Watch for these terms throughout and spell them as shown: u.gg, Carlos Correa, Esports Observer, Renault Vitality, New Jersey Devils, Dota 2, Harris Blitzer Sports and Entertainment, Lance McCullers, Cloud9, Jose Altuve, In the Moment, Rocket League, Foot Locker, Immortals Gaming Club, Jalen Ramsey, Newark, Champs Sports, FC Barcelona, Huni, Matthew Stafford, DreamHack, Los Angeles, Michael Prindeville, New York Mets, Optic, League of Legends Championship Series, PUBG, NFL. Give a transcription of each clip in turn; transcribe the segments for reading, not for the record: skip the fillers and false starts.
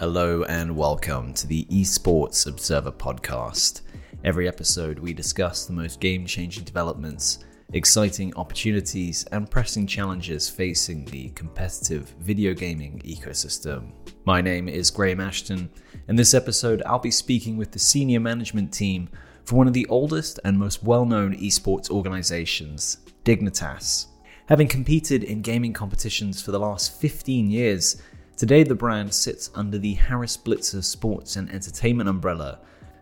Hello and welcome to the Esports Observer podcast. Every episode we discuss the most game-changing developments, exciting opportunities, and pressing challenges facing the competitive video gaming ecosystem. My name is Graham Ashton, and this episode I'll be speaking with the senior management team for one of the oldest and most well-known esports organizations, Dignitas. Having competed in gaming competitions for the last 15 years, today, the brand sits under the Harris Blitzer Sports and Entertainment umbrella,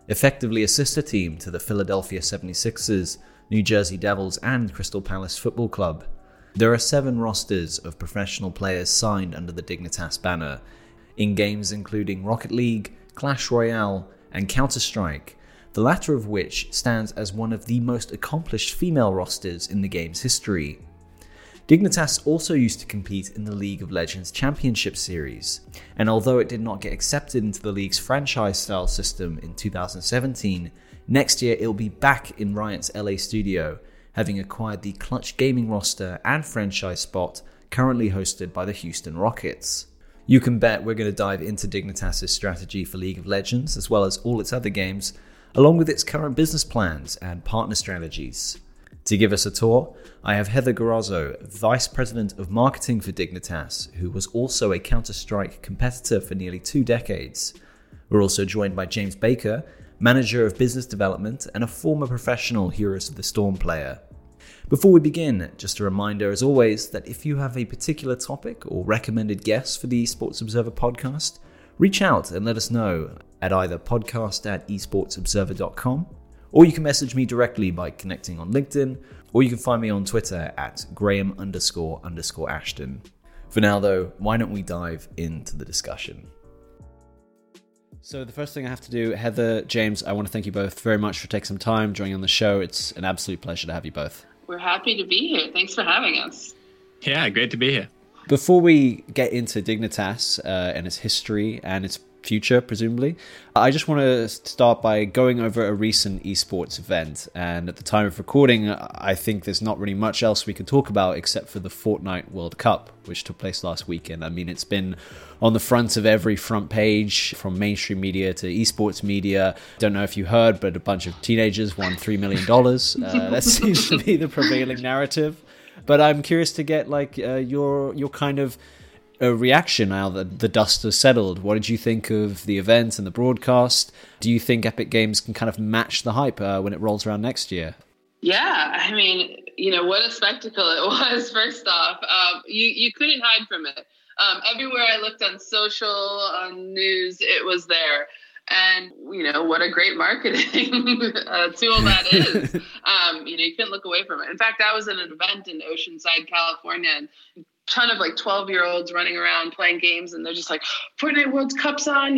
effectively a sister team to the Philadelphia 76ers, New Jersey Devils, and Crystal Palace Football Club. There are 7 rosters of professional players signed under the Dignitas banner, in games including Rocket League, Clash Royale, and Counter-Strike, the latter of which stands as one of the most accomplished female rosters in the game's history. Dignitas also used to compete in the League of Legends Championship Series, and although it did not get accepted into the league's franchise-style system in 2017, next year it'll be back in Riot's LA studio, having acquired the Clutch Gaming roster and franchise spot currently hosted by the Houston Rockets. You can bet we're going to dive into Dignitas' strategy for League of Legends, as well as all its other games, along with its current business plans and partner strategies. To give us a tour, I have Heather Garozzo, Vice President of Marketing for Dignitas, who was also a Counter-Strike competitor for nearly 2 decades. We're also joined by James Baker, Manager of Business Development and a former professional Heroes of the Storm player. Before we begin, just a reminder as always that if you have a particular topic or recommended guest for the Esports Observer podcast, reach out and let us know at either podcast@esportsobserver.com, or you can message me directly by connecting on LinkedIn, or you can find me on Twitter at Graham__Ashton. For now though, why don't we dive into the discussion? So the first thing I have to do, Heather, James, I want to thank you both very much for taking some time joining on the show. It's an absolute pleasure to have you both. We're happy to be here. Thanks for having us. Yeah, great to be here. Before we get into Dignitas and its history and its future, presumably, I just want to start by going over a recent esports event. And at the time of recording, I think there's not really much else we can talk about except for the Fortnite World Cup, which took place last weekend. I mean, it's been on the front of every front page, from mainstream media to esports media. Don't know if you heard, but a bunch of teenagers won $3 million. That seems to be the prevailing narrative. But I'm curious to get like your kind of a reaction now that the dust has settled. What did you think of the event and the broadcast? Do you think Epic Games can kind of match the hype when it rolls around next year? Yeah, I mean, you know, what a spectacle it was, first off. You couldn't hide from it. Everywhere I looked on social, on news, it was there. And, you know, what a great marketing tool that is. You know, you couldn't look away from it. In fact, I was at an event in Oceanside, California, and ton of like 12-year-olds running around playing games, and they're just like, Fortnite World Cup's on,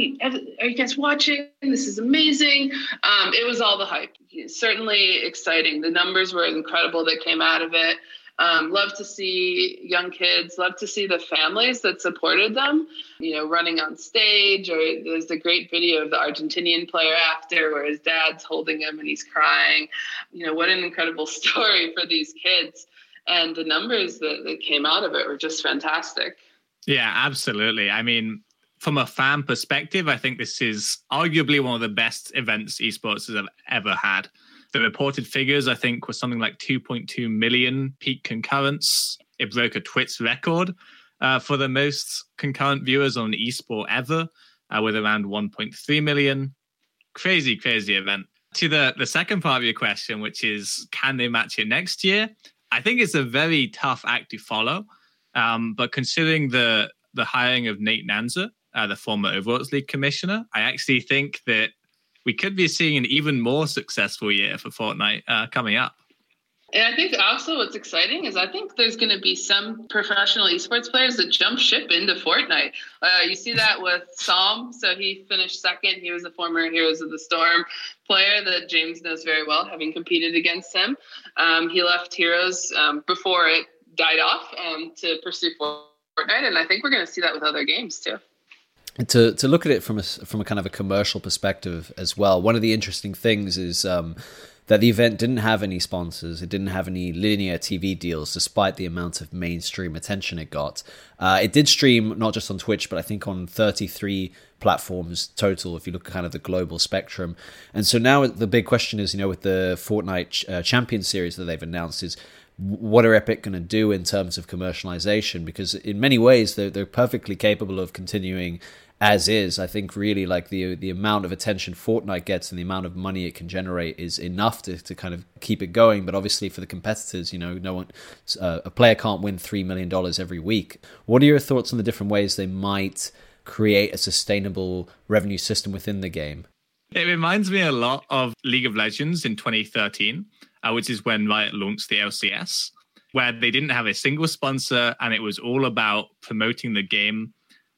are you guys watching? This is amazing. It was all the hype. Certainly exciting. The numbers were incredible that came out of it. Love to see young kids, love to see the families that supported them, you know, running on stage. Or there's a great video of the Argentinian player after where his dad's holding him and he's crying. You know, what an incredible story for these kids. And the numbers that came out of it were just fantastic. Yeah, absolutely. I mean, from a fan perspective, I think this is arguably one of the best events esports has ever had. The reported figures, I think, were something like 2.2 million peak concurrence. It broke a Twitch record for the most concurrent viewers on an esport ever, with around 1.3 million. Crazy, crazy event. To the second part of your question, which is, can they match it next year? I think it's a very tough act to follow, but considering the hiring of Nate Nanzer, the former Overwatch League commissioner, I actually think that we could be seeing an even more successful year for Fortnite coming up. And I think also what's exciting is I think there's going to be some professional esports players that jump ship into Fortnite. You see that with Psalm. So he finished second. He was a former Heroes of the Storm player that James knows very well, having competed against him. He left Heroes before it died off to pursue Fortnite. And I think we're going to see that with other games too. To look at it from a kind of a commercial perspective as well, one of the interesting things is that the event didn't have any sponsors, it didn't have any linear TV deals, despite the amount of mainstream attention it got. It did stream not just on Twitch, but I think on 33 platforms total, if you look at kind of the global spectrum. And so now the big question is, you know, with the Fortnite Champion series that they've announced, is what are Epic going to do in terms of commercialization? Because in many ways, they're perfectly capable of continuing as is. I think really like the amount of attention Fortnite gets and the amount of money it can generate is enough to kind of keep it going. But obviously for the competitors, you know, no one, a player can't win $3 million every week. What are your thoughts on the different ways they might create a sustainable revenue system within the game? It reminds me a lot of League of Legends in 2013, which is when Riot launched the LCS, where they didn't have a single sponsor and it was all about promoting the game.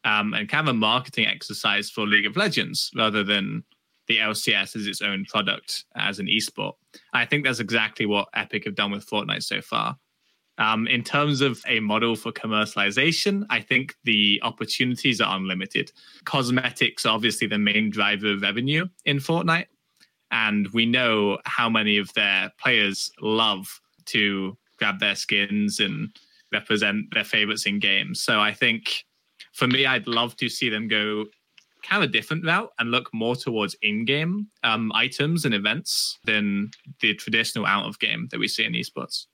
And kind of a marketing exercise for League of Legends rather than the LCS as its own product as an esport. I think that's exactly what Epic have done with Fortnite so far. In terms of a model for commercialization, I think the opportunities are unlimited. Cosmetics are obviously the main driver of revenue in Fortnite, and we know how many of their players love to grab their skins and represent their favorites in games. So I think, for me, I'd love to see them go kind of a different route and look more towards in-game items and events than the traditional out-of-game that we see in esports.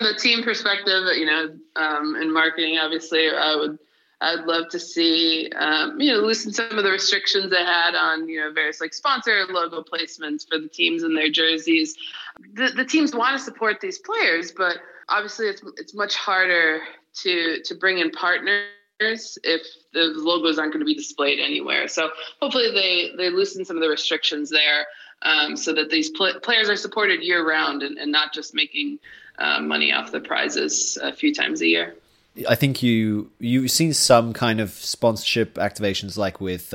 The team perspective, you know, in marketing, obviously, I'd love to see, you know, loosen some of the restrictions they had on, you know, various like sponsor logo placements for the teams and their jerseys. The teams want to support these players, but obviously it's much harder to bring in partners if the logos aren't going to be displayed anywhere. So hopefully they loosen some of the restrictions there so that these players are supported year-round and not just making money off the prizes a few times a year. I think you've seen some kind of sponsorship activations like with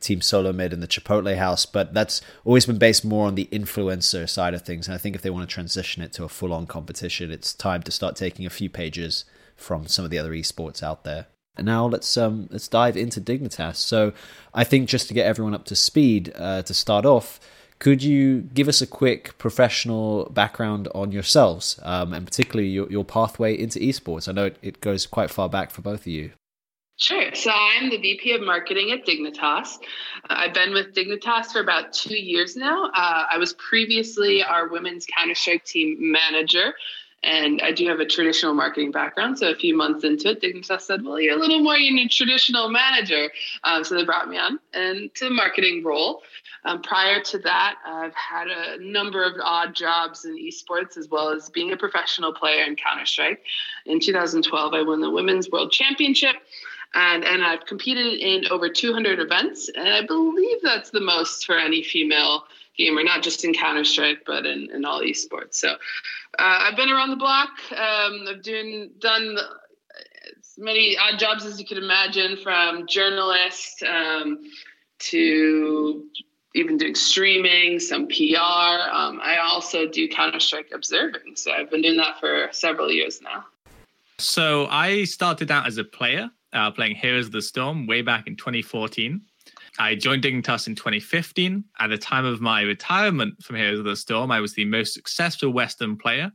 Team Solomid and the Chipotle House, but that's always been based more on the influencer side of things. And I think if they want to transition it to a full-on competition, it's time to start taking a few pages from some of the other esports out there. And now let's dive into Dignitas. So I think just to get everyone up to speed, to start off, could you give us a quick professional background on yourselves, and particularly your pathway into esports? I know it goes quite far back for both of you. Sure. So I'm the VP of Marketing at Dignitas. I've been with Dignitas for about 2 years now. I was previously our women's Counter-Strike team manager, and I do have a traditional marketing background. So a few months into it, Dignitas said, well, you're a little more than a traditional manager. So they brought me on and to the marketing role. Prior to that, I've had a number of odd jobs in esports, as well as being a professional player in Counter-Strike. In 2012, I won the Women's World Championship. And I've competed in over 200 events. And I believe that's the most for any female gamer, not just in Counter-Strike, but in all esports. So I've been around the block. I've done as many odd jobs as you can imagine, from journalist to even doing streaming, some PR. I also do Counter-Strike observing. So I've been doing that for several years now. So I started out as a player, playing Heroes of the Storm way back in 2014. I joined Dignitas in 2015. At the time of my retirement from Heroes of the Storm, I was the most successful Western player.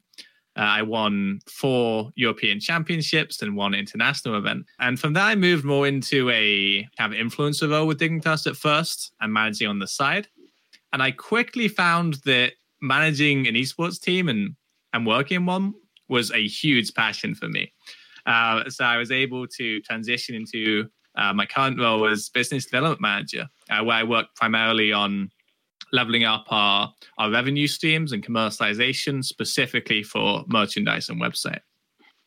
I won 4 European championships and 1 international event. And from there, I moved more into a kind of influencer role with Dignitas at first and managing on the side. And I quickly found that managing an esports team and working in one was a huge passion for me. So I was able to transition into my current role as business development manager, where I work primarily on leveling up our revenue streams and commercialization, specifically for merchandise and website.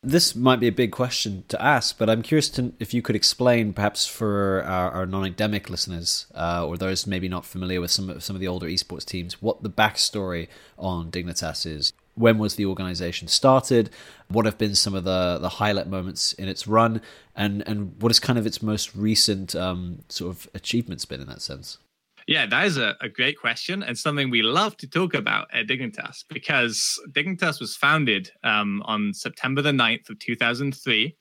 This might be a big question to ask, but I'm curious if you could explain, perhaps for our non-academic listeners or those maybe not familiar with some of the older esports teams, what the backstory on Dignitas is. When was the organization started? What have been some of the highlight moments in its run? And what is kind of its most recent sort of achievements been in that sense? Yeah, that is a great question and something we love to talk about at Dignitas, because Dignitas was founded on September the 9th of 2003.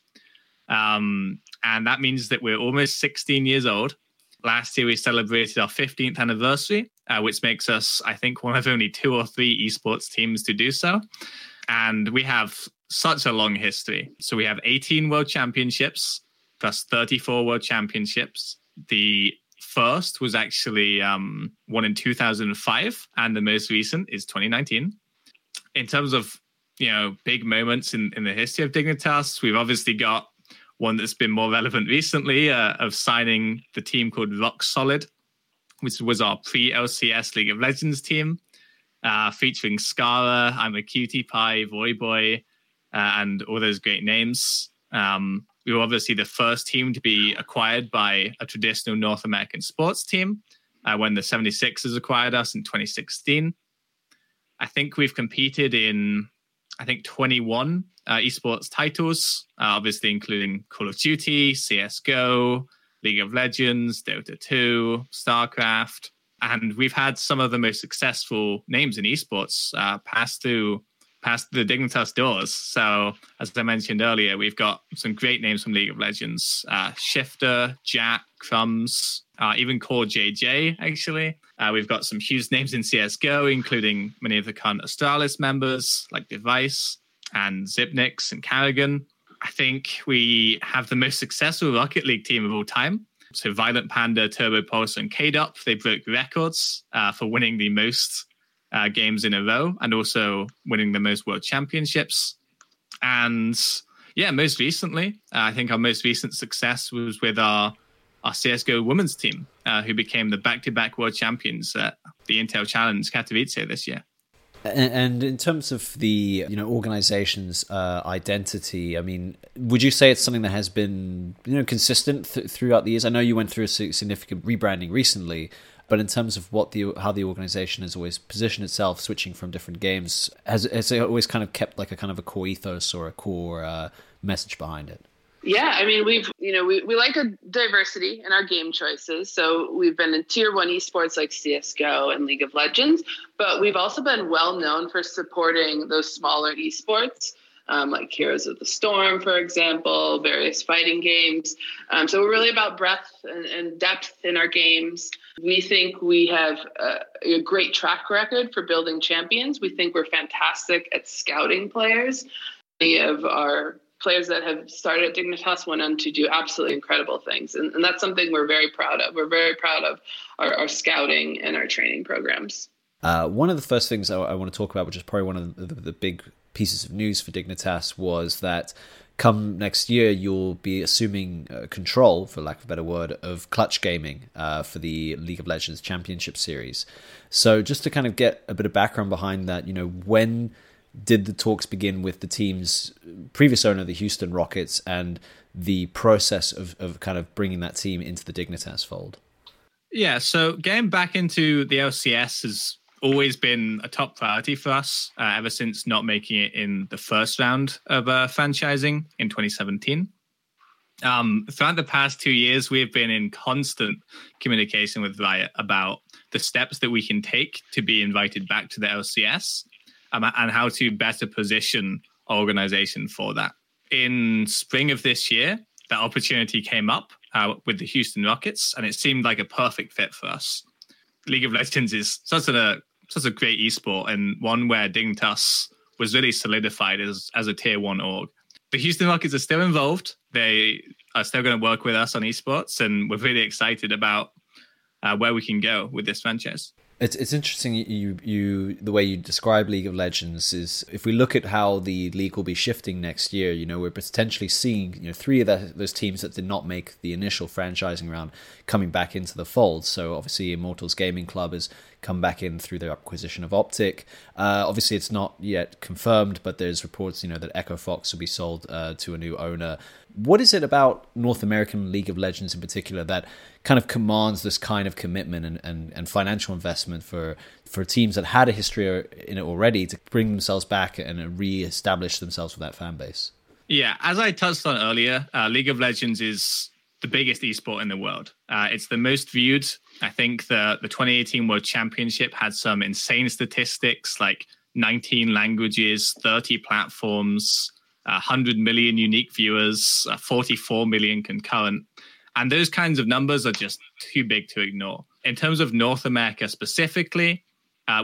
And that means that we're almost 16 years old. Last year, we celebrated our 15th anniversary. which makes us, I think, one of only 2 or 3 esports teams to do so. And we have such a long history. So we have 18 world championships plus 34 world championships. The first was actually won in 2005, and the most recent is 2019. In terms of, you know, big moments in the history of Dignitas, we've obviously got one that's been more relevant recently of signing the team called Rock Solid, which was our pre-LCS League of Legends team, featuring Skara, I'm a Cutie Pie, Voyboy, and all those great names. We were obviously the first team to be acquired by a traditional North American sports team when the 76ers acquired us in 2016. I think we've competed in, 21 esports titles, obviously including Call of Duty, CS:GO, League of Legends, Dota 2, StarCraft. And we've had some of the most successful names in esports pass through the Dignitas doors. So, as I mentioned earlier, we've got some great names from League of Legends. Shifter, Jack, Crumbs, even Core JJ, actually. We've got some huge names in CSGO, including many of the current Astralis members, like Device and Zipnix and Carrigan. I think we have the most successful Rocket League team of all time. So Violent Panda, Turbo Pulse, and KDOP, they broke records for winning the most games in a row and also winning the most world championships. And yeah, most recently, I think our most recent success was with our CSGO women's team, who became the back-to-back world champions at the Intel Challenge Katowice this year. And in terms of the, you know, organization's identity, I mean, would you say it's something that has been, you know, consistent throughout the years? I know you went through a significant rebranding recently, but in terms of what how the organization has always positioned itself, switching from different games, has it always kind of kept like a kind of a core ethos or a core message behind it? Yeah, I mean, we like a diversity in our game choices. So we've been in tier 1 esports like CSGO and League of Legends, but we've also been well known for supporting those smaller esports, like Heroes of the Storm, for example, various fighting games. So we're really about breadth and depth in our games. We think we have a great track record for building champions. We think we're fantastic at scouting players. Many of our players that have started at Dignitas went on to do absolutely incredible things. And that's something we're very proud of. We're very proud of our scouting and our training programs. One of the first things I want to talk about, which is probably one of the big pieces of news for Dignitas, was that come next year, you'll be assuming control, for lack of a better word, of Clutch Gaming for the League of Legends Championship Series. So just to kind of get a bit of background behind that, you know, when did the talks begin with the team's previous owner, the Houston Rockets, and the process of kind of bringing that team into the Dignitas fold? Yeah, so getting back into the LCS has always been a top priority for us, ever since not making it in the first round of franchising in 2017. Throughout the past 2 years, we've been in constant communication with Riot about the steps that we can take to be invited back to the LCS, and how to better position our organization for that. In spring of this year, that opportunity came up with the Houston Rockets, and it seemed like a perfect fit for us. League of Legends is such a great esport, and one where Dignitas was really solidified as a tier 1 org. The Houston Rockets are still involved. They are still going to work with us on esports, and we're really excited about where we can go with this franchise. It's interesting the way you describe League of Legends is, if we look at how the league will be shifting next year, you know, we're potentially seeing, you know, 3 of those teams that did not make the initial franchising round coming back into the fold. So obviously Immortals Gaming Club has come back in through their acquisition of Optic. Obviously it's not yet confirmed, but there's reports, you know, that Echo Fox will be sold to a new owner. What is it about North American League of Legends in particular that kind of commands this kind of commitment and financial investment for teams that had a history in it already to bring themselves back and reestablish themselves with that fan base? Yeah, as I touched on earlier, League of Legends is the biggest esport in the world. It's the most viewed. I think the 2018 World Championship had some insane statistics, like 19 languages, 30 platforms, 100 million unique viewers, 44 million concurrent. And those kinds of numbers are just too big to ignore. in terms of North America specifically,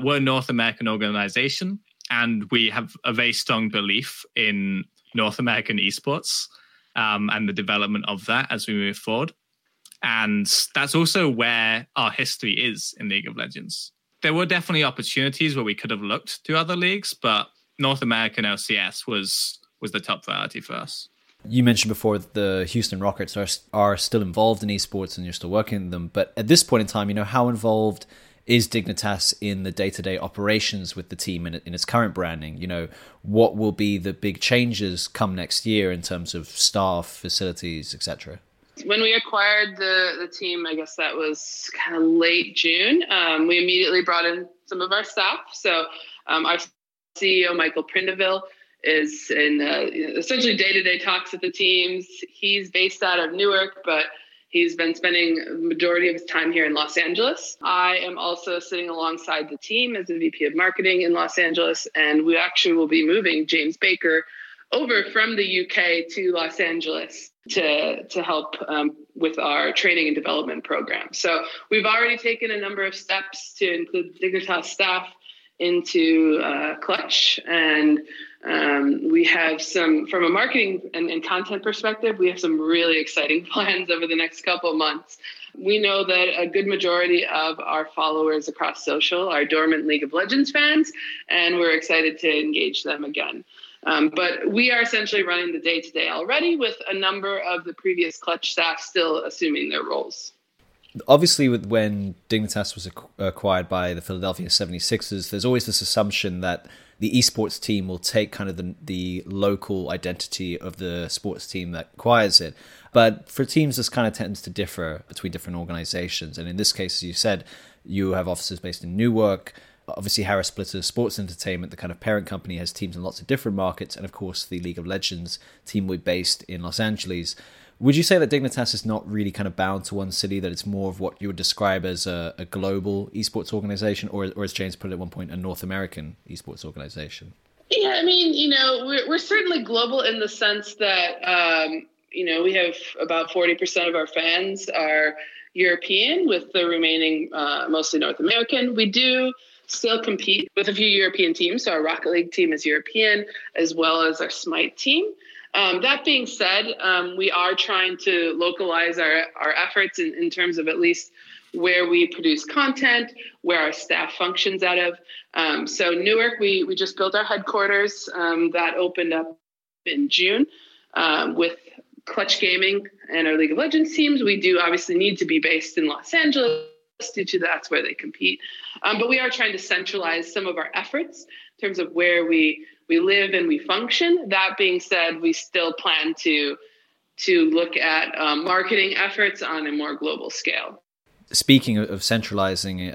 we're a North American organization, and we have a very strong belief in North American esports and the development of that as we move forward. And that's also where our history is in League of Legends. There were definitely opportunities where we could have looked to other leagues, but North American LCS was the top priority for us. You mentioned before that the Houston Rockets are still involved in esports and you're still working with them. But at this point in time, you know, how involved is Dignitas in the day-to-day operations with the team and in its current branding? You know, what will be the big changes come next year in terms of staff, facilities, etc.? When we acquired the team, I guess that was kind of late June, we immediately brought in some of our staff. So our CEO, Michael Prindeville, is in essentially day-to-day talks with the teams. He's based out of Newark, but he's been spending the majority of his time here in Los Angeles. I am also sitting alongside the team as the VP of Marketing in Los Angeles, and we actually will be moving James Baker over from the UK to Los Angeles to help with our training and development program. So we've already taken a number of steps to include Dignitas staff into Clutch, and we have some, from a marketing and content perspective, we have some really exciting plans over the next couple of months. We know that a good majority of our followers across social are dormant League of Legends fans, and we're excited to engage them again. But we are essentially running the day-to-day already with a number of the previous Clutch staff still assuming their roles. Obviously, when Dignitas was acquired by the Philadelphia 76ers, there's always this assumption that the esports team will take kind of the local identity of the sports team that acquires it. But for teams, this kind of tends to differ between different organizations. And in this case, as you said, you have offices based in Newark. Obviously, Harris Blitzer Sports and Entertainment, the kind of parent company, has teams in lots of different markets. And of course, the League of Legends team will be based in Los Angeles. Would you say that Dignitas is not really kind of bound to one city, that it's more of what you would describe as a global esports organization, or as James put it at one point, a North American esports organization? Yeah, I mean, you know, we're certainly global in the sense that, you know, we have about 40% of our fans are European, with the remaining mostly North American. We do still compete with a few European teams. So our Rocket League team is European, as well as our Smite team. That being said, we are trying to localize our efforts in terms of at least where we produce content, where our staff functions out of. So Newark, we just built our headquarters. That opened up in June with Clutch Gaming and our League of Legends teams. We do obviously need to be based in Los Angeles due to that's where they compete. But we are trying to centralize some of our efforts in terms of where we live and we function. That being said, we still plan to look at marketing efforts on a more global scale. Speaking of centralizing,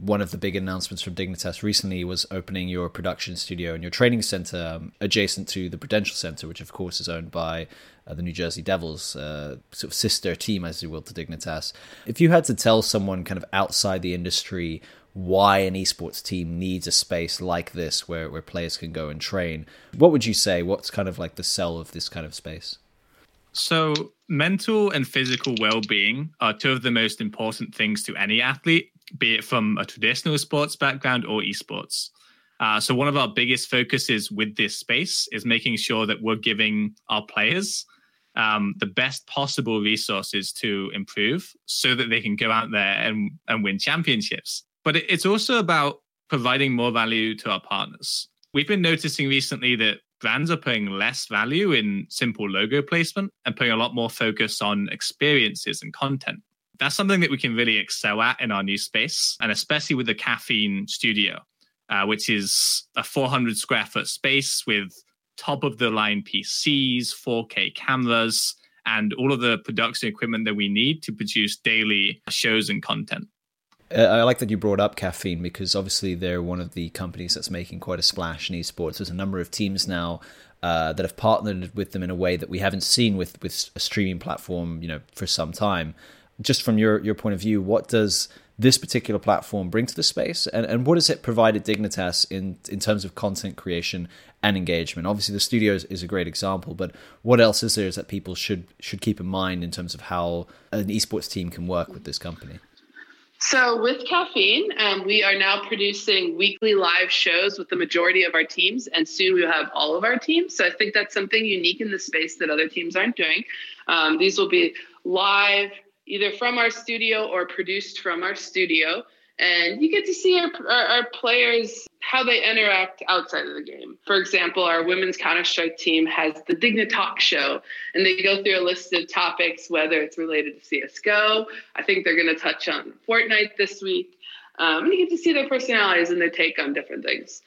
one of the big announcements from Dignitas recently was opening your production studio and your training center adjacent to the Prudential Center, which of course is owned by the New Jersey Devils, sort of sister team, as you will, to Dignitas. If you had to tell someone kind of outside the industry why an esports team needs a space like this where players can go and train, what would you say? What's kind of like the sell of this kind of space? So mental and physical well-being are two of the most important things to any athlete, be it from a traditional sports background or esports. So one of our biggest focuses with this space is making sure that we're giving our players the best possible resources to improve so that they can go out there and win championships. But it's also about providing more value to our partners. We've been noticing recently that brands are putting less value in simple logo placement and putting a lot more focus on experiences and content. That's something that we can really excel at in our new space, and especially with the Caffeine Studio, which is a 400 square foot space with top of the line PCs, 4K cameras, and all of the production equipment that we need to produce daily shows and content. I like that you brought up Caffeine, because obviously they're one of the companies that's making quite a splash in esports. There's a number of teams now that have partnered with them in a way that we haven't seen with a streaming platform, you know, for some time. Just from your point of view, what does this particular platform bring to the space, and what has it provided Dignitas in terms of content creation and engagement? Obviously, the studio is a great example, but what else is there that people should keep in mind in terms of how an esports team can work with this company? So with Caffeine, we are now producing weekly live shows with the majority of our teams, and soon we'll have all of our teams. So I think that's something unique in the space that other teams aren't doing. These will be live either from our studio or produced from our studio. And you get to see our players, how they interact outside of the game. For example, our women's Counter-Strike team has the Dignitas show, and they go through a list of topics, whether it's related to CS:GO. I think they're going to touch on Fortnite this week. And you get to see their personalities and their take on different things.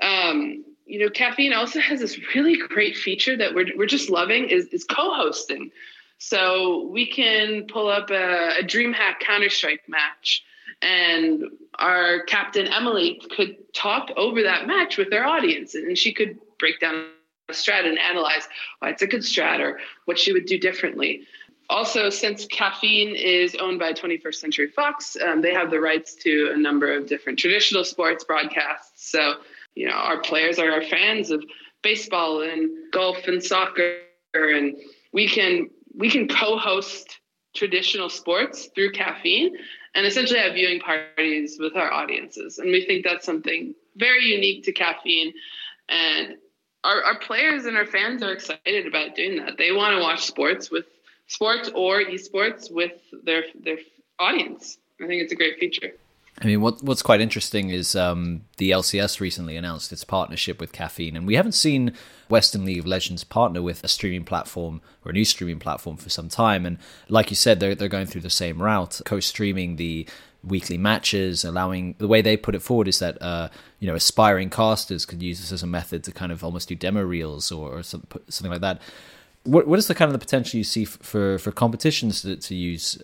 Caffeine also has this really great feature that we're just loving is co-hosting. So we can pull up a DreamHack Counter-Strike match, and our captain, Emily, could talk over that match with their audience, and she could break down a strat and analyze why it's a good strat or what she would do differently. Also, since Caffeine is owned by 21st Century Fox, they have the rights to a number of different traditional sports broadcasts. So, our players are our fans of baseball and golf and soccer, and we can co-host traditional sports through Caffeine and essentially have viewing parties with our audiences. And we think that's something very unique to Caffeine. And our players and our fans are excited about doing that. They want to watch sports or esports with their audience. I think it's a great feature. I mean, what's quite interesting is the LCS recently announced its partnership with Caffeine, and we haven't seen Western League of Legends partner with a streaming platform or a new streaming platform for some time. And like you said, they're going through the same route, co-streaming the weekly matches, allowing — the way they put it forward is that aspiring casters could use this as a method to kind of almost do demo reels or something like that. What is the kind of the potential you see for competitions to use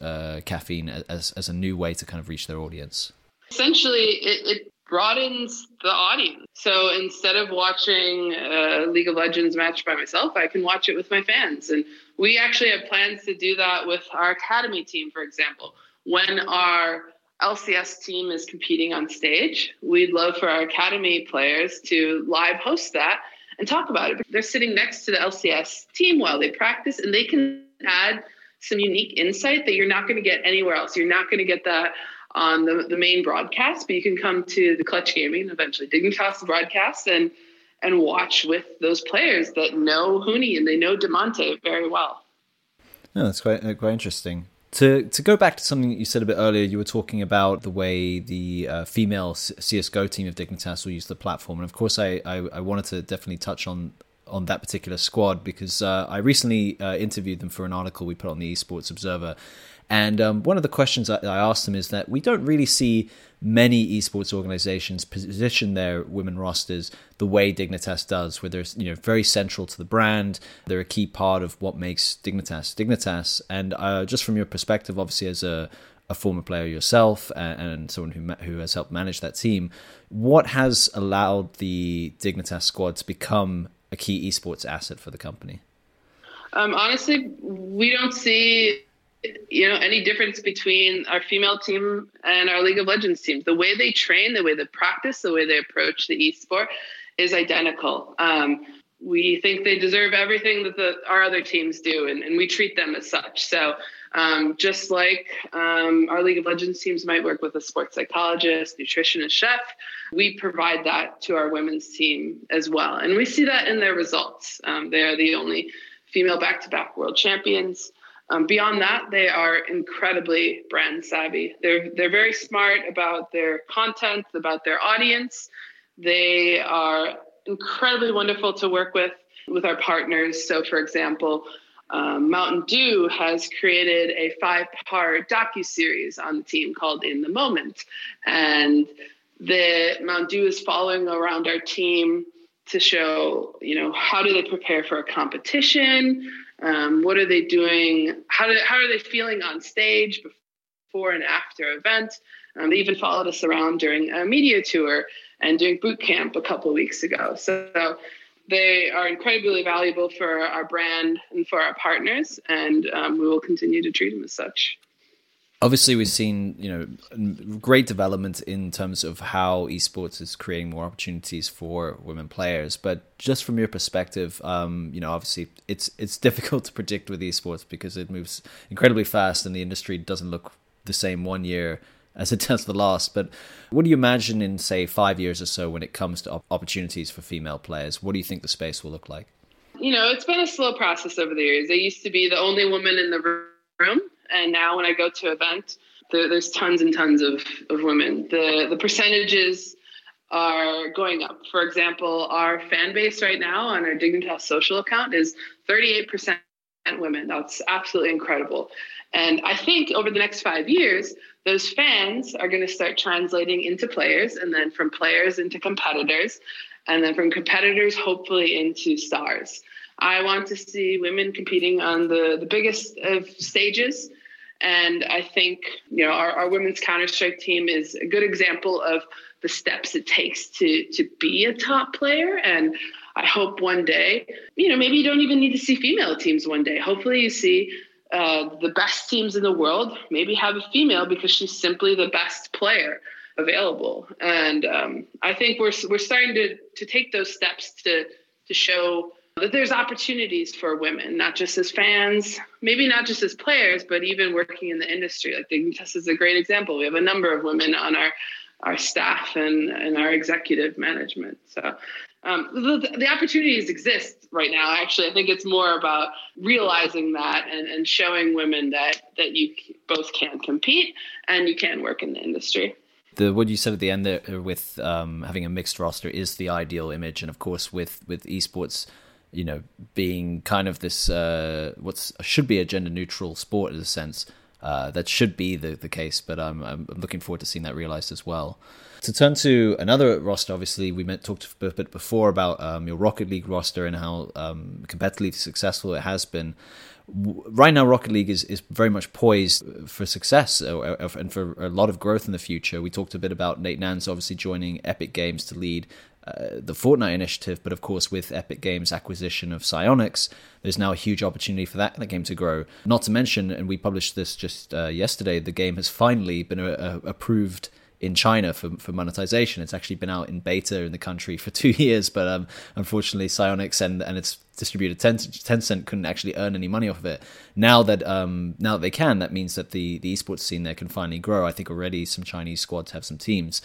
Caffeine as a new way to kind of reach their audience? Essentially, it broadens the audience. So instead of watching a League of Legends match by myself, I can watch it with my fans. And we actually have plans to do that with our academy team, for example. When our LCS team is competing on stage, we'd love for our academy players to live host that and talk about it. They're sitting next to the LCS team while they practice, and they can add some unique insight that you're not going to get anywhere else. You're not going to get that on the main broadcast, but you can come to the Clutch Gaming, eventually Dignitas broadcast, and watch with those players that know Huni and they know Demonte very well. Yeah, that's quite interesting. To go back to something that you said a bit earlier, you were talking about the way the female CSGO team of Dignitas will use the platform. And of course, I wanted to definitely touch on that particular squad because I recently interviewed them for an article we put on the Esports Observer. And one of the questions I asked them is that we don't really see many esports organizations position their women rosters the way Dignitas does, where they're very central to the brand. They're a key part of what makes Dignitas. And just from your perspective, obviously as a former player yourself and someone who has helped manage that team, what has allowed the Dignitas squad to become a key esports asset for the company? Honestly, we don't see any difference between our female team and our League of Legends team. The way they train, the way they practice, the way they approach the esport is identical. We think they deserve everything that our other teams do, and we treat them as such. So just like our League of Legends teams might work with a sports psychologist, nutritionist, chef, we provide that to our women's team as well. And we see that in their results. They are the only female back-to-back world champions. Beyond that, they are incredibly brand savvy. They're very smart about their content, about their audience. They are incredibly wonderful to work with our partners. So, for example, Mountain Dew has created a 5-part docuseries on the team called In the Moment. And Mountain Dew is following around our team to show, how do they prepare for a competition? What are they doing? How are they feeling on stage before and after event? They even followed us around during a media tour and during boot camp a couple of weeks ago. So they are incredibly valuable for our brand and for our partners, and we will continue to treat them as such. Obviously, we've seen great development in terms of how esports is creating more opportunities for women players. But just from your perspective, obviously it's difficult to predict with esports because it moves incredibly fast, and the industry doesn't look the same one year as it does the last. But what do you imagine in, say, 5 years or so when it comes to opportunities for female players? What do you think the space will look like? You know, it's been a slow process over the years. I used to be the only woman in the room, and now when I go to events, there's tons and tons of women. The percentages are going up. For example, our fan base right now on our Dignitas social account is 38% women. That's absolutely incredible. And I think over the next 5 years, those fans are going to start translating into players, and then from players into competitors, and then from competitors, hopefully, into stars. I want to see women competing on the biggest of stages. And I think, you know, our women's Counter-Strike team is a good example of the steps it takes to be a top player. And I hope one day, you know, maybe you don't even need to see female teams one day. Hopefully you see the best teams in the world maybe have a female because she's simply the best player available. And I think we're starting to take those steps to show that there's opportunities for women, not just as fans, maybe not just as players, but even working in the industry. Like Dignitas is a great example. We have a number of women on our staff and our executive management. So the opportunities exist right now. Actually, I think it's more about realizing that and showing women that you both can compete and you can work in the industry. What you said at the end there with having a mixed roster is the ideal image. And of course, with esports, you know, being kind of this should be a gender neutral sport in a sense, that should be the case, but I'm looking forward to seeing that realized as well. To turn to another roster, obviously we talked a bit before about your Rocket League roster and how competitively successful it has been. Right now, Rocket League is very much poised for success and for a lot of growth in the future. We talked a bit about Nate Nanzer obviously joining Epic Games to lead the Fortnite initiative, but of course with Epic Games' acquisition of Psyonix, there's now a huge opportunity for that game to grow. Not to mention, and we published this just yesterday, the game has finally been approved in China for monetization. It's actually been out in beta in the country for 2 years, but unfortunately Psyonix and its distributor Tencent couldn't actually earn any money off of it. Now that they can, that means that the esports scene there can finally grow. I think already some Chinese squads have some teams.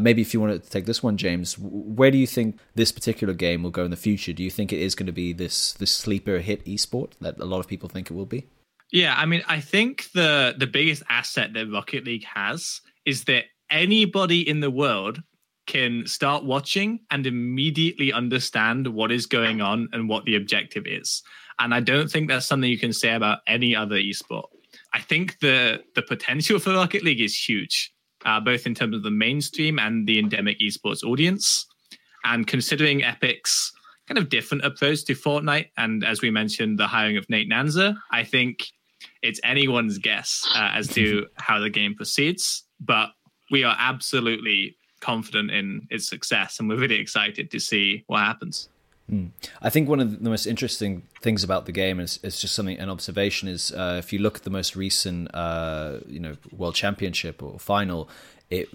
Maybe if you want to take this one, James, where do you think this particular game will go in the future? Do you think it is going to be this sleeper hit esport that a lot of people think it will be? Yeah, I mean, I think the biggest asset that Rocket League has is that anybody in the world can start watching and immediately understand what is going on and what the objective is. And I don't think that's something you can say about any other esport. I think the potential for Rocket League is huge, both in terms of the mainstream and the endemic esports audience. And considering Epic's kind of different approach to Fortnite, and as we mentioned, the hiring of Nate Nanzer, I think it's anyone's guess as to how the game proceeds. But we are absolutely confident in its success, and we're really excited to see what happens. I think one of the most interesting things about the game is just an observation is if you look at the most recent World Championship or final,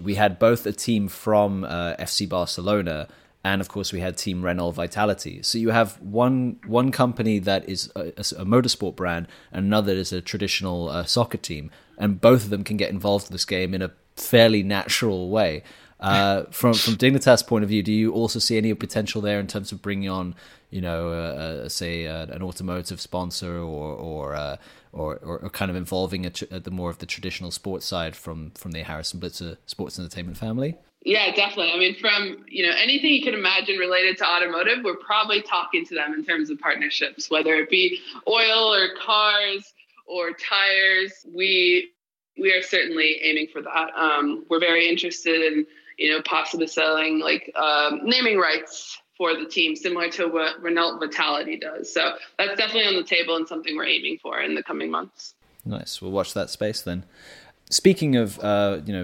we had both a team from FC Barcelona, and of course we had Team Renault Vitality. So you have one company that is a motorsport brand, and another is a traditional soccer team, and both of them can get involved in this game in a fairly natural way. From Dignitas' point of view, do you also see any potential there in terms of bringing on, say an automotive sponsor or kind of involving the more of the traditional sports side from the Harris Blitzer Sports and Entertainment family? Yeah, definitely. I mean, from anything you can imagine related to automotive, we're probably talking to them in terms of partnerships, whether it be oil or cars or tires. We are certainly aiming for that. We're very interested in, possibly selling naming rights for the team, similar to what Renault Vitality does. So that's definitely on the table and something we're aiming for in the coming months. Nice. We'll watch that space then. Speaking of,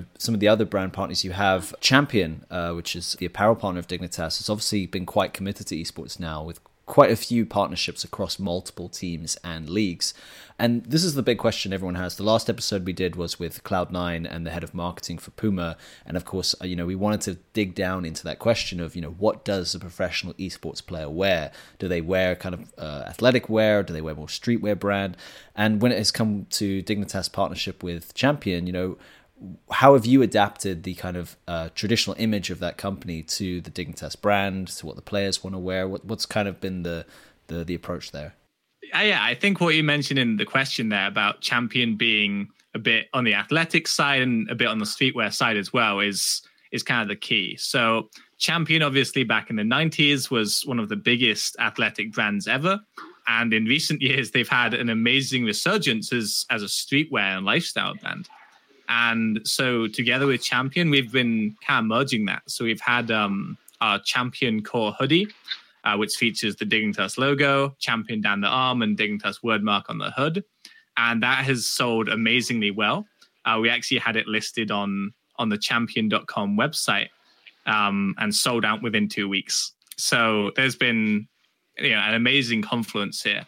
some of the other brand partners you have, Champion, which is the apparel partner of Dignitas, has obviously been quite committed to esports now with quite a few partnerships across multiple teams and leagues. And this is the big question everyone has. The last episode we did was with Cloud9 and the head of marketing for Puma. And of course, we wanted to dig down into that question of, what does a professional esports player wear? Do they wear kind of athletic wear? Do they wear more streetwear brand? And when it has come to Dignitas' partnership with Champion, how have you adapted the kind of traditional image of that company to the Dignitas brand, to what the players want to wear? What's kind of been the approach there? Yeah, I think what you mentioned in the question there about Champion being a bit on the athletic side and a bit on the streetwear side as well is kind of the key. So Champion, obviously, back in the 90s was one of the biggest athletic brands ever. And in recent years, they've had an amazing resurgence as a streetwear and lifestyle brand. And so together with Champion, we've been kind of merging that. So we've had our Champion Core hoodie, which features the Dignitas logo, Champion down the arm, and Dignitas wordmark on the hood. And that has sold amazingly well. We actually had it listed on the champion.com website and sold out within 2 weeks. So there's been an amazing confluence here.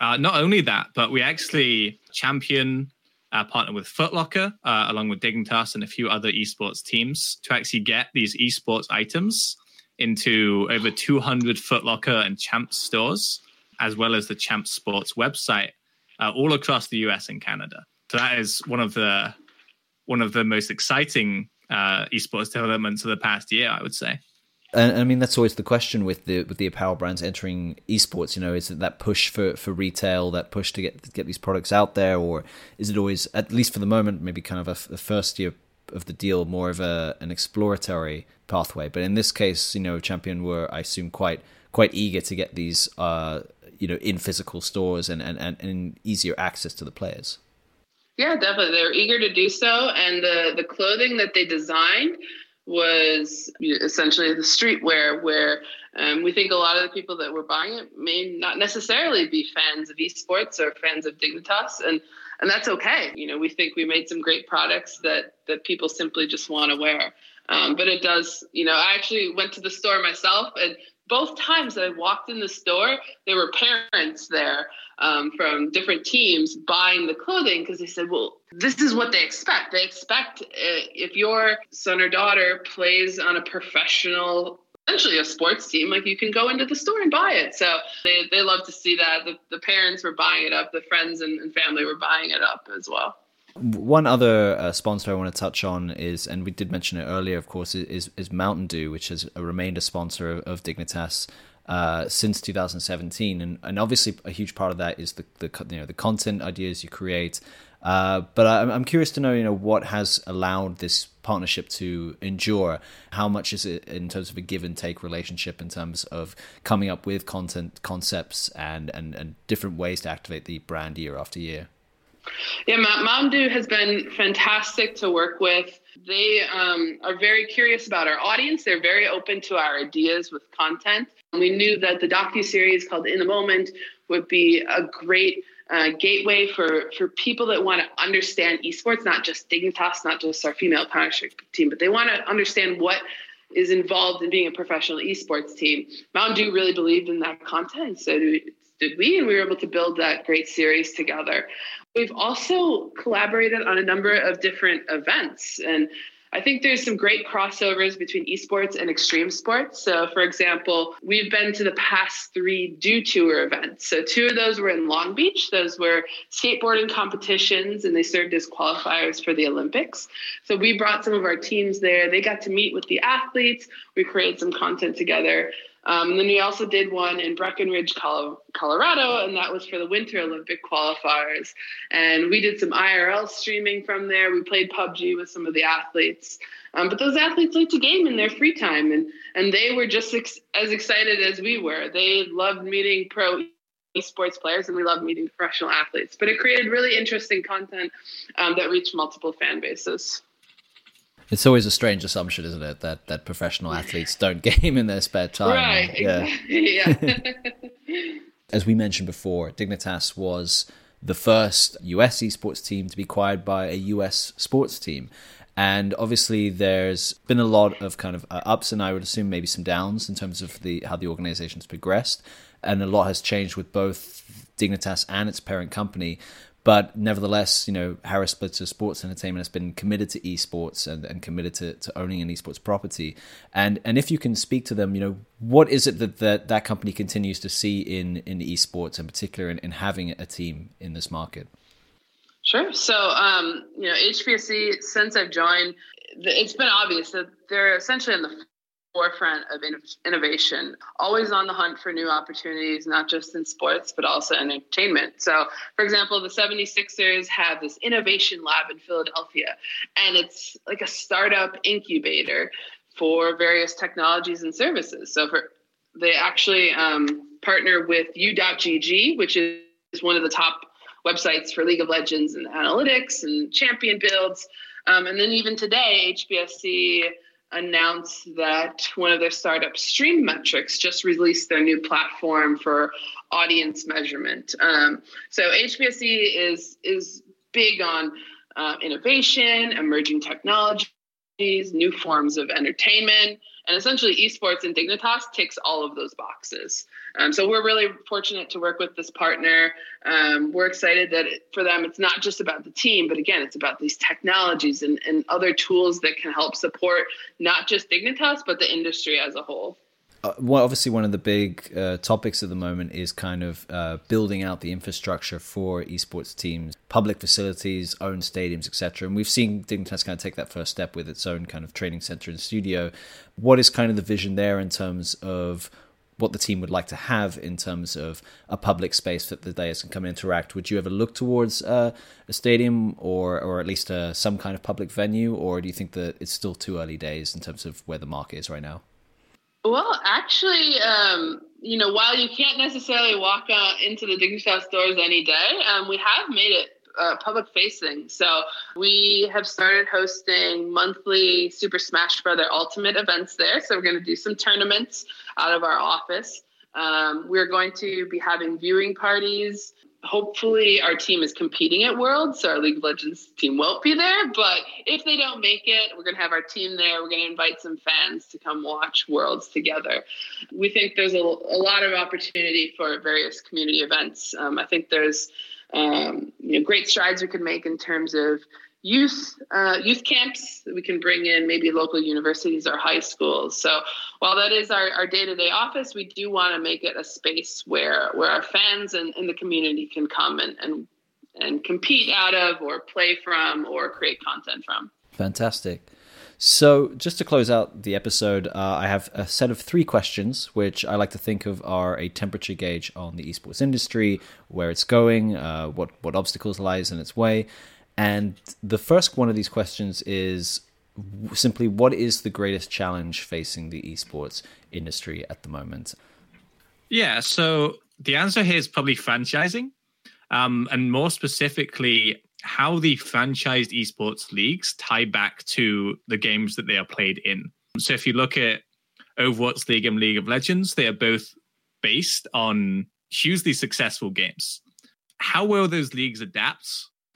Not only that, but we actually Champion partnered with Foot Locker along with Dignitas and a few other esports teams to actually get these esports items into over 200 Foot Locker and Champs stores, as well as the Champs Sports website, all across the US and Canada. So that is one of the most exciting esports developments of the past year, I would say. And I mean, that's always the question with the apparel brands entering esports. Is it that push for retail, that push to get these products out there, or is it always, at least for the moment, maybe kind of a first year of the deal, more of an exploratory pathway? But in this case, Champion were, I assume, quite eager to get these, in physical stores and easier access to the players. Yeah, definitely. They're eager to do so. And the clothing that they designed was essentially the streetwear, where we think a lot of the people that were buying it may not necessarily be fans of esports or fans of Dignitas. And that's okay. We think we made some great products that people simply just want to wear. But it does, I actually went to the store myself, and both times that I walked in the store, there were parents there from different teams buying the clothing, because they said, well, this is what they expect. They expect if your son or daughter plays on a professional, essentially a sports team, like, you can go into the store and buy it. So they love to see that. The parents were buying it up. The friends and family were buying it up as well. One other sponsor I want to touch on is, and we did mention it earlier, of course, is Mountain Dew, which has remained a sponsor of Dignitas since 2017, and obviously a huge part of that is the content ideas you create. But I'm curious to know, what has allowed this partnership to endure? How much is it in terms of a give and take relationship in terms of coming up with content concepts and different ways to activate the brand year after year? Yeah, Mountain Dew has been fantastic to work with. They are very curious about our audience. They're very open to our ideas with content. We knew that the docuseries called In the Moment would be a great gateway for people that want to understand esports, not just Dignitas, not just our female partnership team, but they want to understand what is involved in being a professional esports team. Mountain Dew really believed in that content, so did we, and we were able to build that great series together. We've also collaborated on a number of different events, and I think there's some great crossovers between esports and extreme sports. So, for example, we've been to the past 3 Dew Tour events. So 2 of those were in Long Beach. Those were skateboarding competitions, and they served as qualifiers for the Olympics. So we brought some of our teams there. They got to meet with the athletes. We created some content together. And then we also did one in Breckenridge, Colorado, and that was for the Winter Olympic qualifiers. And we did some IRL streaming from there. We played PUBG with some of the athletes. But those athletes liked to game in their free time, and they were just as excited as we were. They loved meeting pro esports players, and we loved meeting professional athletes. But it created really interesting content that reached multiple fan bases. It's always a strange assumption, isn't it, that professional athletes don't game in their spare time. Right, exactly. Yeah. As we mentioned before, Dignitas was the first US esports team to be acquired by a US sports team. And obviously there's been a lot of kind of ups, and I would assume maybe some downs in terms of how the organization's progressed. And a lot has changed with both Dignitas and its parent company. But nevertheless, Harris Blitzer Sports and Entertainment has been committed to esports and committed to owning an esports property. And if you can speak to them, what is it that company continues to see in esports, in particular in having a team in this market? Sure. So, HPSC, since I've joined, it's been obvious that they're essentially in the forefront of innovation, always on the hunt for new opportunities, not just in sports, but also in entertainment. So, for example, the 76ers have this innovation lab in Philadelphia, and it's like a startup incubator for various technologies and services. So they actually partner with U.GG, which is one of the top websites for League of Legends and analytics and champion builds. And then even today, HBSC announced that one of their startup Stream Metrics just released their new platform for audience measurement. So HBSC is big on innovation, emerging technologies, new forms of entertainment, and essentially esports and Dignitas ticks all of those boxes. So we're really fortunate to work with this partner. We're excited that for them, it's not just about the team, but again, it's about these technologies and other tools that can help support not just Dignitas, but the industry as a whole. Well, obviously, one of the big topics at the moment is kind of building out the infrastructure for esports teams, public facilities, own stadiums, etc. And we've seen Dignitas kind of take that first step with its own kind of training center and studio. What is kind of the vision there in terms of what the team would like to have in terms of a public space that the players can come and interact? Would you ever look towards a stadium or at least some kind of public venue? Or do you think that it's still too early days in terms of where the market is right now? Well, actually, while you can't necessarily walk into the Dignitas doors any day, we have made it public-facing. So we have started hosting monthly Super Smash Brother Ultimate events there. So we're going to do some tournaments out of our office. We're going to be having viewing parties. Hopefully our team is competing at Worlds, so our League of Legends team won't be there. But if they don't make it, we're going to have our team there. We're going to invite some fans to come watch Worlds together. We think there's a lot of opportunity for various community events. I think there's great strides we could make in terms of youth camps. We can bring in maybe local universities or high schools. So while that is our day-to-day office, we do want to make it a space where our fans and the community can come and compete out of or play from or create content from. Fantastic. So just to close out the episode, I have a set of three questions, which I like to think of are a temperature gauge on the esports industry, where it's going, what obstacles lies in its way. And the first one of these questions is simply, what is the greatest challenge facing the esports industry at the moment? Yeah, so the answer here is probably franchising, and more specifically, how the franchised esports leagues tie back to the games that they are played in. So if you look at Overwatch League and League of Legends, they are both based on hugely successful games. How will those leagues adapt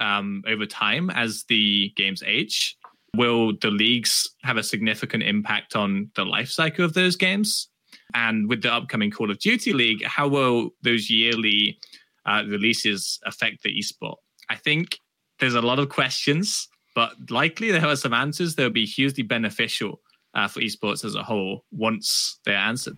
over time as the games age? Will the leagues have a significant impact on the life cycle of those games? And with the upcoming Call of Duty League, how will those yearly releases affect the esport? I think there's a lot of questions, but likely there are some answers that will be hugely beneficial for esports as a whole once they're answered.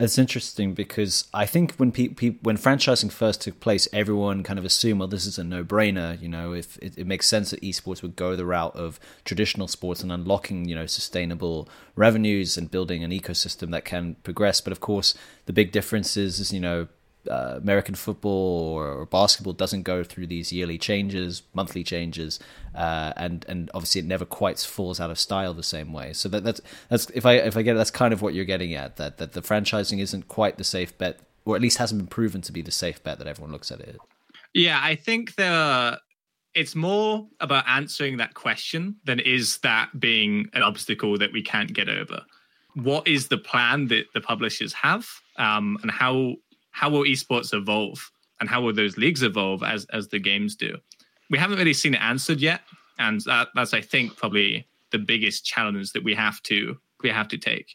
It's interesting because I think when franchising first took place, everyone kind of assumed, well, this is a no-brainer. You know, if it makes sense that esports would go the route of traditional sports and unlocking, sustainable revenues and building an ecosystem that can progress. But of course, the big difference is American football or basketball doesn't go through these yearly changes, monthly changes, and obviously it never quite falls out of style the same way. So that's if I get it, that's kind of what you're getting at, that the franchising isn't quite the safe bet, or at least hasn't been proven to be the safe bet that everyone looks at it. Yeah, I think it's more about answering that question than is that being an obstacle that we can't get over. What is the plan that the publishers have, and how will esports evolve, and how will those leagues evolve as the games do? We haven't really seen it answered yet, and that's, I think, probably the biggest challenge that we have to take.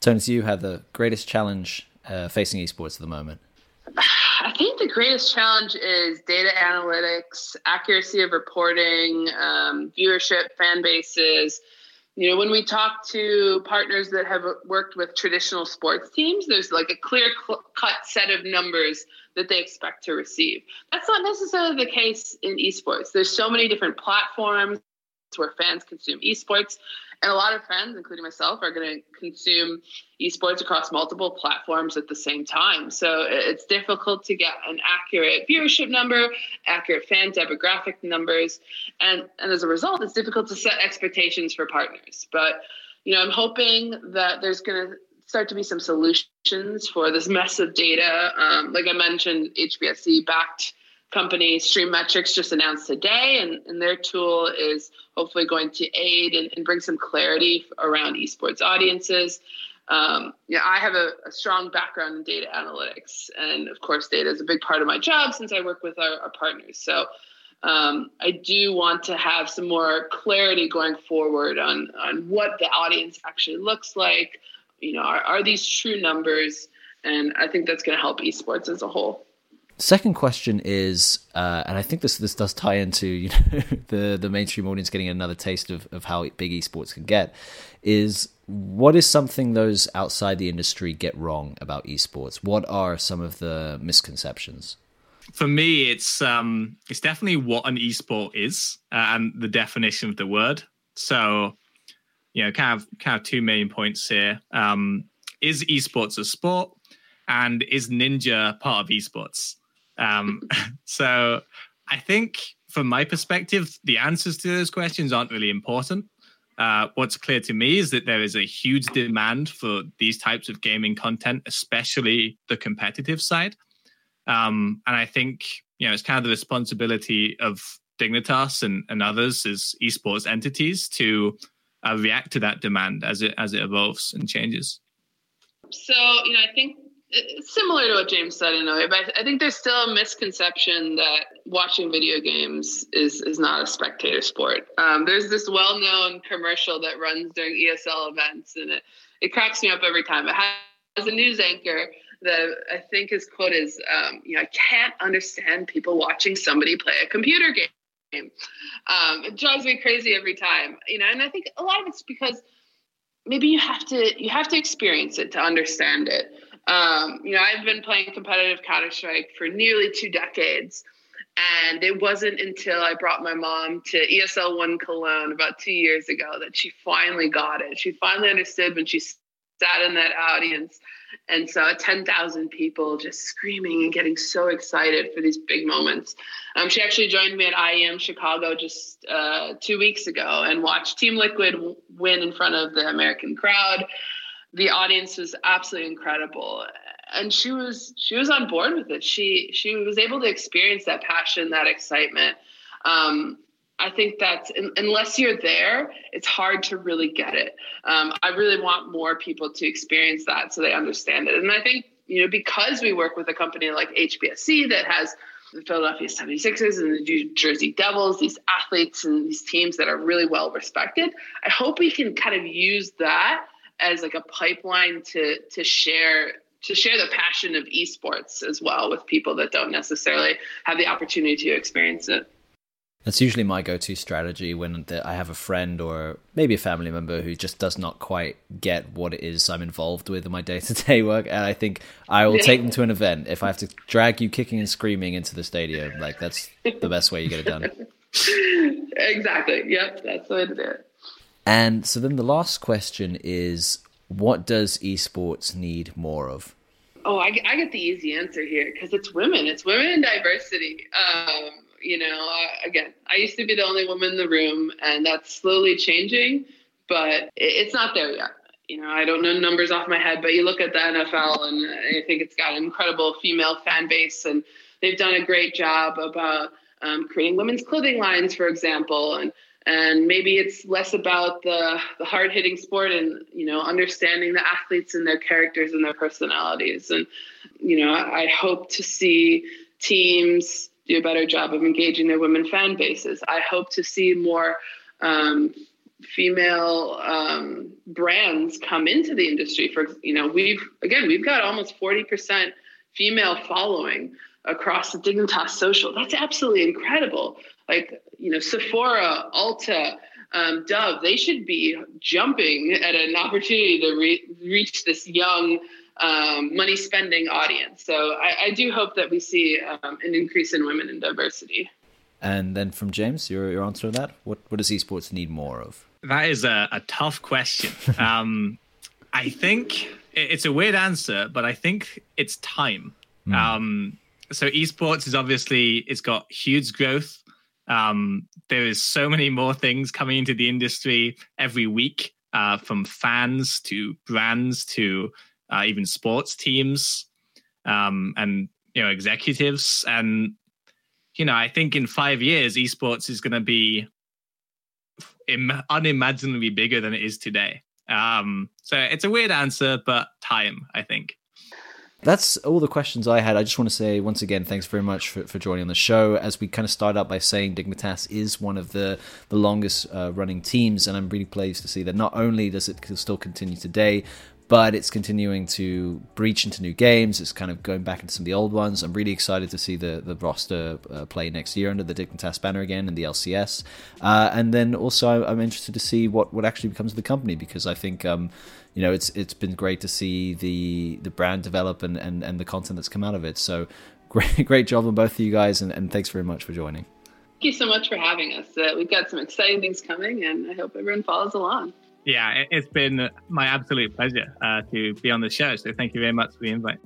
Turning to you, Heather, greatest challenge facing esports at the moment? I think the greatest challenge is data analytics, accuracy of reporting, viewership, fan bases, You know, when we talk to partners that have worked with traditional sports teams, there's like a clear-cut set of numbers that they expect to receive. That's not necessarily the case in esports. There's so many different platforms where fans consume esports, and a lot of fans, including myself, are going to consume esports across multiple platforms at the same time. So it's difficult to get an accurate viewership number, accurate fan demographic numbers, and as a result, it's difficult to set expectations for partners. But, you know, I'm hoping that there's going to start to be some solutions for this mess of data. Like I mentioned, HBSC-backed company Streammetrics just announced today, and their tool is hopefully going to aid and bring some clarity around esports audiences. Yeah, I have a strong background in data analytics, and of course, data is a big part of my job since I work with our partners. So I do want to have some more clarity going forward on what the audience actually looks like. You know, are these true numbers? And I think that's going to help esports as a whole. Second question is, and I think this does tie into, you know, the mainstream audience getting another taste of how big esports can get, is what is something those outside the industry get wrong about esports? What are some of the misconceptions? For me, it's definitely what an esport is and the definition of the word. So, you know, kind of two main points here. Is esports a sport, and is Ninja part of esports? So I think from my perspective, the answers to those questions aren't really important. What's clear to me is that there is a huge demand for these types of gaming content, especially the competitive side. And I think, you know, it's kind of the responsibility of Dignitas and others as esports entities to react to that demand as it evolves and changes. So, you know, I think it's similar to what James said in a way, but I think there's still a misconception that watching video games is not a spectator sport. There's this well-known commercial that runs during ESL events, and it cracks me up every time. It has a news anchor that I think his quote is, you know, I can't understand people watching somebody play a computer game. It drives me crazy every time, you know, and I think a lot of it's because maybe you have to experience it to understand it. You know, I've been playing competitive Counter-Strike for nearly 2 decades, and it wasn't until I brought my mom to ESL 1 Cologne about 2 years ago that she finally got it. She finally understood when she sat in that audience and saw 10,000 people just screaming and getting so excited for these big moments. She actually joined me at IEM Chicago just 2 weeks ago and watched Team Liquid win in front of the American crowd. The audience was absolutely incredible, and she was on board with it. She was able to experience that passion, that excitement. I think that's unless you're there, it's hard to really get it. I really want more people to experience that so they understand it. And I think, you know, because we work with a company like HBSC that has the Philadelphia 76ers and the New Jersey Devils, these athletes and these teams that are really well respected, I hope we can kind of use that as like a pipeline to share the passion of esports as well with people that don't necessarily have the opportunity to experience it. That's usually my go-to strategy when I have a friend or maybe a family member who just does not quite get what it is I'm involved with in my day-to-day work. And I think I will take them to an event. If I have to drag you kicking and screaming into the stadium, like that's the best way you get it done. Exactly. Yep. That's the way to do it. And so then the last question is, what does esports need more of? Oh, I get the easy answer here because it's women. It's women and diversity. You know, again, I used to be the only woman in the room, and that's slowly changing, but it's not there yet. You know, I don't know numbers off my head, but you look at the NFL, and I think it's got an incredible female fan base, and they've done a great job about creating women's clothing lines, for example, and maybe it's less about the hard-hitting sport and, you know, understanding the athletes and their characters and their personalities. And, you know, I hope to see teams do a better job of engaging their women fan bases. I hope to see more female brands come into the industry. For, you know, we've got almost 40% female following across the Dignitas social. That's absolutely incredible. Like, you know, Sephora, Ulta, Dove, they should be jumping at an opportunity to reach this young money-spending audience. So I do hope that we see an increase in women and diversity. And then from James, your answer to that, what does esports need more of? That is a tough question. I think it's a weird answer, but I think it's time. So esports is obviously, it's got huge growth. There is so many more things coming into the industry every week, from fans to brands to even sports teams and, executives. And, I think in 5 years, esports is going to be unimaginably bigger than it is today. So it's a weird answer, but time, I think. That's all the questions I had. I just want to say once again, thanks very much for joining on the show. As we kind of start out by saying, Dignitas is one of the longest running teams, and I'm really pleased to see that not only does it still continue today, but it's continuing to breach into new games. It's kind of going back into some of the old ones. I'm really excited to see the roster play next year under the Dignitas banner again in the LCS. And then also I'm interested to see what actually becomes of the company, because I think it's been great to see the brand develop and the content that's come out of it. So great job on both of you guys, and thanks very much for joining. Thank you so much for having us. We've got some exciting things coming, and I hope everyone follows along. Yeah, it's been my absolute pleasure to be on the show. So thank you very much for the invite.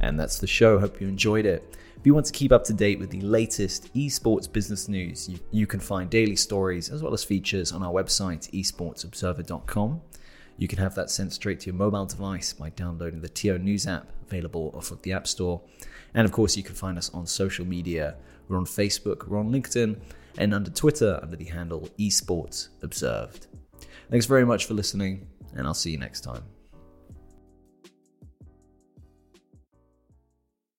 And that's the show. Hope you enjoyed it. If you want to keep up to date with the latest esports business news, you can find daily stories as well as features on our website, esportsobserver.com. You can have that sent straight to your mobile device by downloading the TO News app, available off of the App Store. And of course, you can find us on social media. We're on Facebook, we're on LinkedIn, and under Twitter under the handle esports observed. Thanks very much for listening, and I'll see you next time.